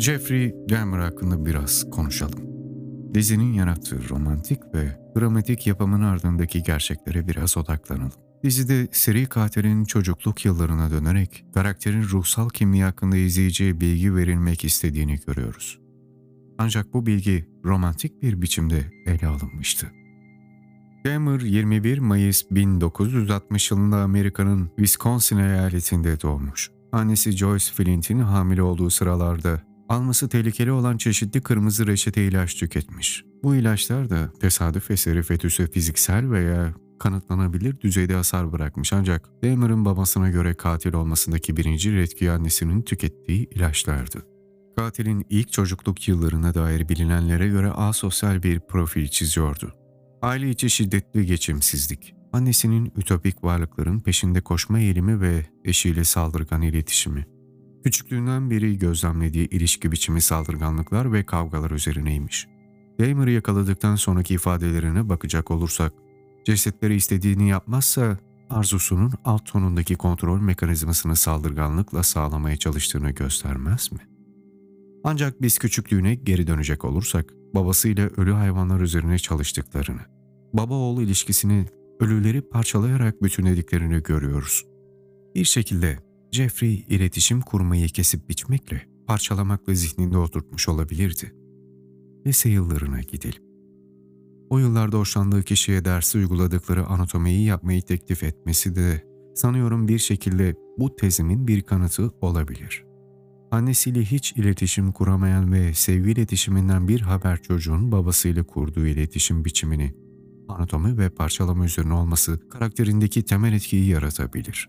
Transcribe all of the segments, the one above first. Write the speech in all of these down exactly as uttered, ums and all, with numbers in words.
Jeffrey Dahmer hakkında biraz konuşalım. Dizinin yarattığı romantik ve dramatik yapımın ardındaki gerçeklere biraz odaklanalım. Dizide seri katilin çocukluk yıllarına dönerek karakterin ruhsal kimliği hakkında izleyiciye bilgi verilmek istediğini görüyoruz. Ancak bu bilgi romantik bir biçimde ele alınmıştı. Dahmer yirmi bir Mayıs bin dokuz yüz altmış yılında Amerika'nın Wisconsin eyaletinde doğmuş. Annesi Joyce Flint'in hamile olduğu sıralarda alması tehlikeli olan çeşitli kırmızı reçete ilaç tüketmiş. Bu ilaçlar da tesadüf eseri fetüse fiziksel veya kanıtlanabilir düzeyde hasar bırakmış, ancak Dahmer'ın babasına göre katil olmasındaki birinci etki annesinin tükettiği ilaçlardı. Katilin ilk çocukluk yıllarına dair bilinenlere göre asosyal bir profil çiziyordu. Aile içi şiddetli geçimsizlik, annesinin ütopik varlıkların peşinde koşma eğilimi ve eşiyle saldırgan iletişimi. Küçüklüğünden beri gözlemlediği ilişki biçimi saldırganlıklar ve kavgalar üzerineymiş. Dahmer'ı yakaladıktan sonraki ifadelerine bakacak olursak, cesetleri istediğini yapmazsa arzusunun alt tonundaki kontrol mekanizmasını saldırganlıkla sağlamaya çalıştığını göstermez mi? Ancak biz küçüklüğüne geri dönecek olursak, babasıyla ölü hayvanlar üzerine çalıştıklarını, baba-oğlu ilişkisini ölüleri parçalayarak bütünlediklerini görüyoruz. Bir şekilde Jeffrey iletişim kurmayı kesip biçmekle, parçalamakla zihninde oturtmuş olabilirdi. Lise yıllarına gidelim. O yıllarda hoşlandığı kişiye dersi uyguladıkları anatomiyi yapmayı teklif etmesi de sanıyorum bir şekilde bu tezimin bir kanıtı olabilir. Annesiyle hiç iletişim kuramayan ve sevgi iletişiminden bir haber çocuğun babasıyla kurduğu iletişim biçimini, anatomi ve parçalama üzerine olması karakterindeki temel etkiyi yaratabilir.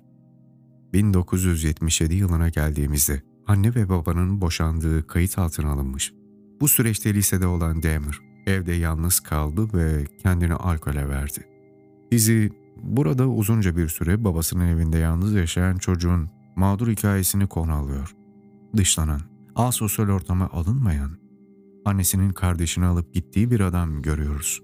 bin dokuz yüz yetmiş yedi yılına geldiğimizde anne ve babanın boşandığı kayıt altına alınmış. Bu süreçte lisede olan Dahmer evde yalnız kaldı ve kendini alkole verdi. Dizi burada uzunca bir süre babasının evinde yalnız yaşayan çocuğun mağdur hikayesini konu alıyor. Dışlanan, asosyal ortama alınmayan, annesinin kardeşini alıp gittiği bir adam görüyoruz.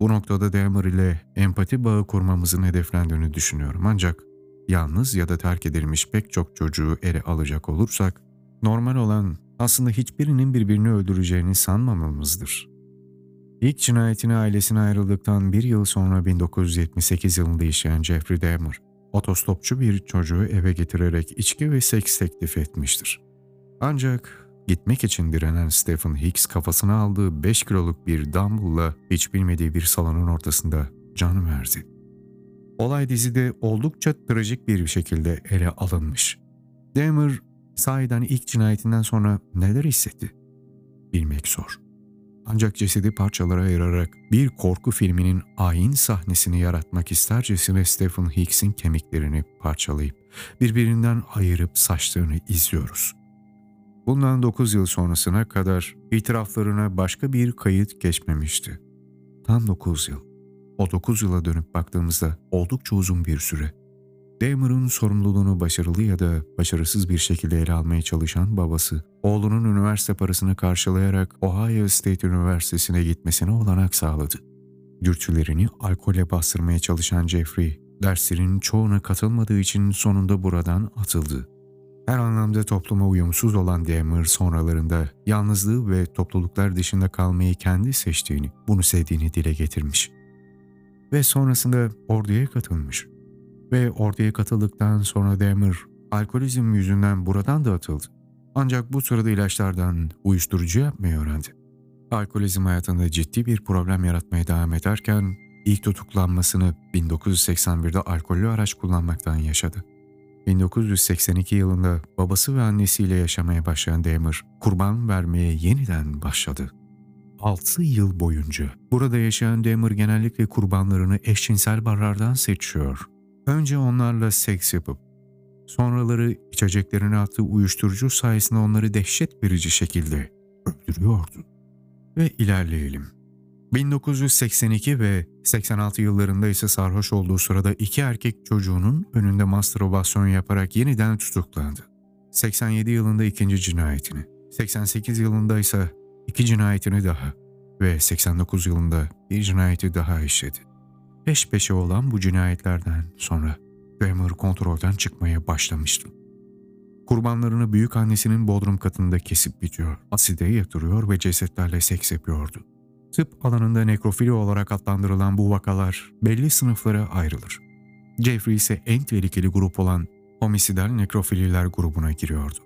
Bu noktada Dahmer ile empati bağı kurmamızın hedeflendiğini düşünüyorum, ancak yalnız ya da terk edilmiş pek çok çocuğu ele alacak olursak, normal olan aslında hiçbirinin birbirini öldüreceğini sanmamamızdır. İlk cinayetini ailesine ayrıldıktan bir yıl sonra bin dokuz yüz yetmiş sekiz yılında yaşayan Jeffrey Dahmer, otostopçu bir çocuğu eve getirerek içki ve seks teklif etmiştir. Ancak gitmek için direnen Stephen Hicks kafasına aldığı beş kiloluk bir dumbbell'la hiç bilmediği bir salonun ortasında can verdi. Olay dizide oldukça trajik bir şekilde ele alınmış. Dahmer sahiden ilk cinayetinden sonra neler hissetti? Bilmek zor. Ancak cesedi parçalara ayırarak bir korku filminin ayin sahnesini yaratmak istercesine Stephen Hicks'in kemiklerini parçalayıp birbirinden ayırıp saçtığını izliyoruz. Bundan dokuz yıl sonrasına kadar itiraflarına başka bir kayıt geçmemişti. Tam dokuz yıl. O dokuz yıla dönüp baktığımızda oldukça uzun bir süre. Dahmer'ın sorumluluğunu başarılı ya da başarısız bir şekilde ele almaya çalışan babası, oğlunun üniversite parasını karşılayarak Ohio State Üniversitesi'ne gitmesine olanak sağladı. Dürtülerini alkole bastırmaya çalışan Jeffrey, derslerin çoğuna katılmadığı için sonunda buradan atıldı. Her anlamda topluma uyumsuz olan Dahmer sonralarında yalnızlığı ve topluluklar dışında kalmayı kendi seçtiğini, bunu sevdiğini dile getirmiş. Ve sonrasında orduya katılmış. Ve orduya katıldıktan sonra Dahmer, alkolizm yüzünden buradan da atıldı. Ancak bu sırada ilaçlardan uyuşturucu yapmayı öğrendi. Alkolizm hayatında ciddi bir problem yaratmaya devam ederken, ilk tutuklanmasını bin dokuz yüz seksen birde alkollü araç kullanmaktan yaşadı. bin dokuz yüz seksen iki yılında babası ve annesiyle yaşamaya başlayan Dahmer, kurban vermeye yeniden başladı. altı yıl boyunca burada yaşayan Dahmer genellikle kurbanlarını eşcinsel barlardan seçiyor. Önce onlarla seks yapıp, sonraları içeceklerine attığı uyuşturucu sayesinde onları dehşet verici şekilde öldürüyordu. Ve ilerleyelim. bin dokuz yüz seksen iki ve seksen altı yıllarında ise sarhoş olduğu sırada iki erkek çocuğunun önünde mastürbasyon yaparak yeniden tutuklandı. seksen yedi yılında ikinci cinayetini, seksen sekiz yılında ise iki cinayetini daha ve seksen dokuz yılında bir cinayeti daha işledi. Peş peşe olan bu cinayetlerden sonra Dahmer kontrolden çıkmaya başlamıştı. Kurbanlarını büyükannesinin bodrum katında kesip biçiyor, aside yatırıyor ve cesetlerle seks yapıyordu. Tıp alanında nekrofili olarak adlandırılan bu vakalar belli sınıflara ayrılır. Jeffrey ise en tehlikeli grup olan homisidal nekrofililer grubuna giriyordu.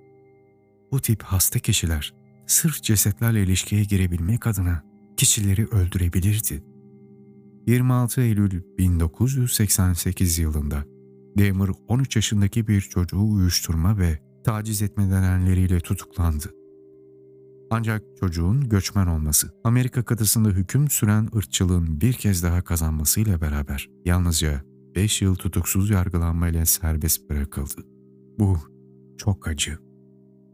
Bu tip hasta kişiler sırf cesetlerle ilişkiye girebilmek adına kişileri öldürebilirdi. yirmi altı Eylül bin dokuz yüz seksen sekiz yılında Dahmer on üç yaşındaki bir çocuğu uyuşturma ve taciz etme denenleriyle tutuklandı. Ancak çocuğun göçmen olması, Amerika kıtasında hüküm süren ırkçılığın bir kez daha kazanmasıyla beraber yalnızca beş yıl tutuksuz yargılanmayla serbest bırakıldı. Bu çok acı.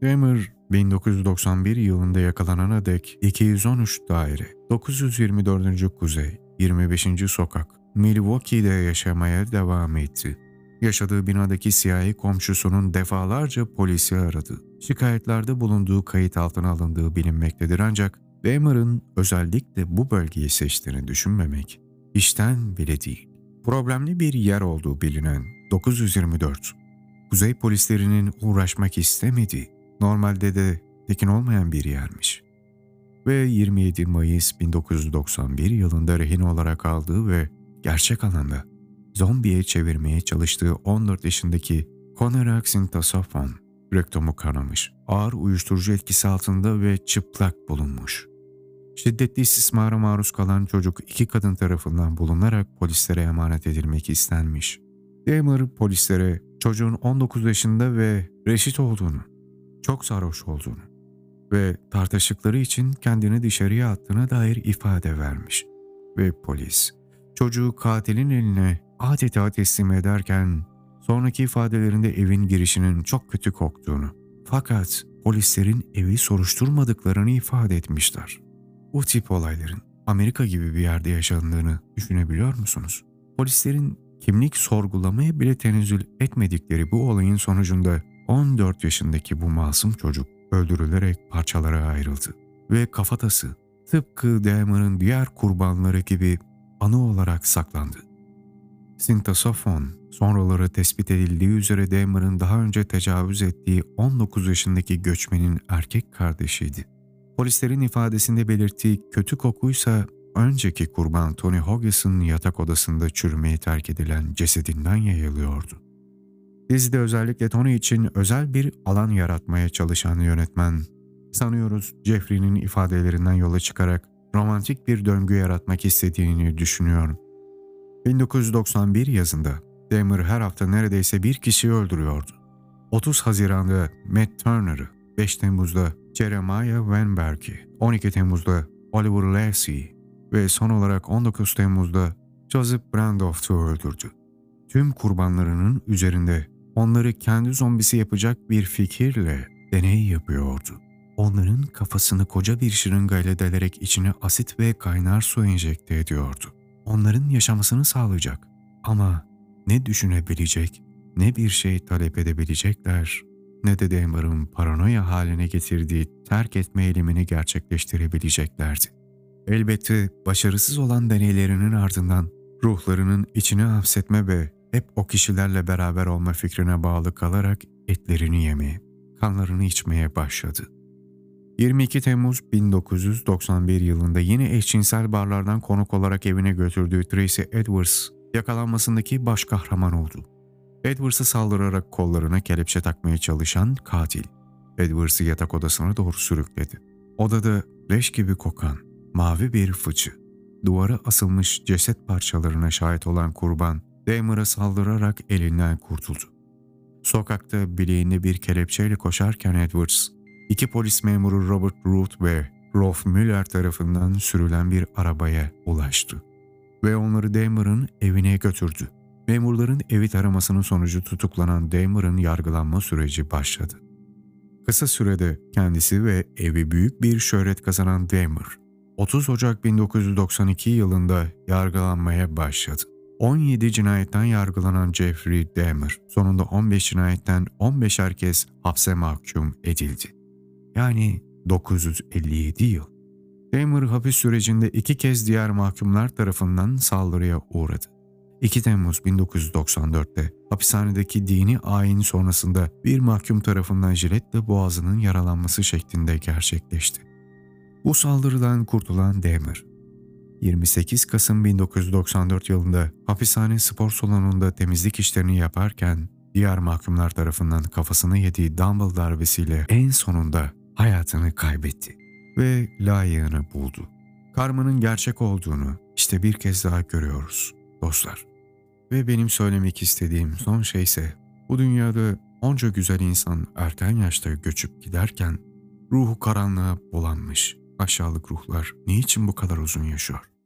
Dahmer bin dokuz yüz doksan bir yılında yakalanana dek iki yüz on üç daire, dokuz yüz yirmi dört. Kuzey, yirmi beşinci Sokak, Milwaukee'de yaşamaya devam etti. Yaşadığı binadaki siyahi komşusunun defalarca polisi aradı. Şikayetlerde bulunduğu kayıt altına alındığı bilinmektedir ancak Dahmer'ın özellikle bu bölgeyi seçtiğini düşünmemek işten bile değil. Problemli bir yer olduğu bilinen dokuz yüz yirmi dört, Kuzey polislerinin uğraşmak istemediği, normalde de tekin olmayan bir yermiş. Ve yirmi yedi Mayıs bin dokuz yüz doksan bir yılında rehin olarak aldığı ve gerçek anlamda zombiye çevirmeye çalıştığı on dört yaşındaki Konerak Sinthasomphone rektumu kanamış, ağır uyuşturucu etkisi altında ve çıplak bulunmuş. Şiddetli istismara maruz kalan çocuk iki kadın tarafından bulunarak polislere emanet edilmek istenmiş. Dahmer polislere çocuğun on dokuz yaşında ve reşit olduğunu, çok sarhoş olduğunu ve tartıştıkları için kendini dışarıya attığına dair ifade vermiş ve polis çocuğu katilin eline adeta teslim ederken sonraki ifadelerinde evin girişinin çok kötü koktuğunu fakat polislerin evi soruşturmadıklarını ifade etmişler. Bu tip olayların Amerika gibi bir yerde yaşandığını düşünebiliyor musunuz? Polislerin kimlik sorgulamaya bile tenezzül etmedikleri bu olayın sonucunda on dört yaşındaki bu masum çocuk öldürülerek parçalara ayrıldı ve kafatası tıpkı Dahmer'ın diğer kurbanları gibi anı olarak saklandı. Sinthasomphone sonraları tespit edildiği üzere Dahmer'ın daha önce tecavüz ettiği on dokuz yaşındaki göçmenin erkek kardeşiydi. Polislerin ifadesinde belirttiği kötü kokuysa önceki kurban Tony Hoggess'ın yatak odasında çürümeye terk edilen cesedinden yayılıyordu. Dizide özellikle Tony için özel bir alan yaratmaya çalışan yönetmen, sanıyoruz Jeffrey'nin ifadelerinden yola çıkarak romantik bir döngü yaratmak istediğini düşünüyorum. bin dokuz yüz doksan bir yazında Dahmer her hafta neredeyse bir kişiyi öldürüyordu. otuz Haziran'da Matt Turner'ı, beş Temmuz'da Jeremiah Weinberger'i, on iki Temmuz'da Oliver Lacy'i ve son olarak on dokuz Temmuz'da Joseph Bradehoft'u öldürdü. Tüm kurbanlarının üzerinde onları kendi zombisi yapacak bir fikirle deney yapıyordu. Onların kafasını koca bir şırıngayla delerek içine asit ve kaynar su enjekte ediyordu. Onların yaşamasını sağlayacak ama ne düşünebilecek, ne bir şey talep edebilecekler, ne de Dahmer'ın paranoya haline getirdiği terk etme eylemini gerçekleştirebileceklerdi. Elbette başarısız olan deneylerinin ardından ruhlarının içine hapsetme ve hep o kişilerle beraber olma fikrine bağlı kalarak etlerini yemeye, kanlarını içmeye başladı. yirmi iki Temmuz bin dokuz yüz doksan bir yılında yine eşcinsel barlardan konuk olarak evine götürdüğü Tracy Edwards yakalanmasındaki baş kahraman oldu. Edwards'a saldırarak kollarına kelepçe takmaya çalışan katil, Edwards'ı yatak odasına doğru sürükledi. Odada leş gibi kokan mavi bir fıçı, duvara asılmış ceset parçalarına şahit olan kurban, Dahmer'a saldırarak elinden kurtuldu. Sokakta bileğinde bir kelepçeyle koşarken Edwards, iki polis memuru Robert Root ve Rolf Müller tarafından sürülen bir arabaya ulaştı ve onları Dahmer'ın evine götürdü. Memurların evi taramasının sonucu tutuklanan Dahmer'ın yargılanma süreci başladı. Kısa sürede kendisi ve evi büyük bir şöhret kazanan Dahmer, otuz Ocak bin dokuz yüz doksan iki yılında yargılanmaya başladı. on yedi cinayetten yargılanan Jeffrey Dahmer, sonunda on beş cinayetten on beşer kez hapse mahkum edildi. Yani dokuz yüz elli yedi yıl. Dahmer hapis sürecinde iki kez diğer mahkumlar tarafından saldırıya uğradı. iki Temmuz bin dokuz yüz doksan dört'te hapishanedeki dini ayin sonrasında bir mahkum tarafından jiletle boğazının yaralanması şeklinde gerçekleşti. Bu saldırıdan kurtulan Dahmer, yirmi sekiz Kasım bin dokuz yüz doksan dört yılında hapishane spor salonunda temizlik işlerini yaparken diğer mahkumlar tarafından kafasını yediği dumbbell darbesiyle en sonunda hayatını kaybetti ve layığını buldu. Karmanın gerçek olduğunu işte bir kez daha görüyoruz dostlar. Ve benim söylemek istediğim son şey ise bu dünyada onca güzel insan erken yaşta göçüp giderken ruhu karanlığa bulanmış aşağılık ruhlar niçin bu kadar uzun yaşıyor?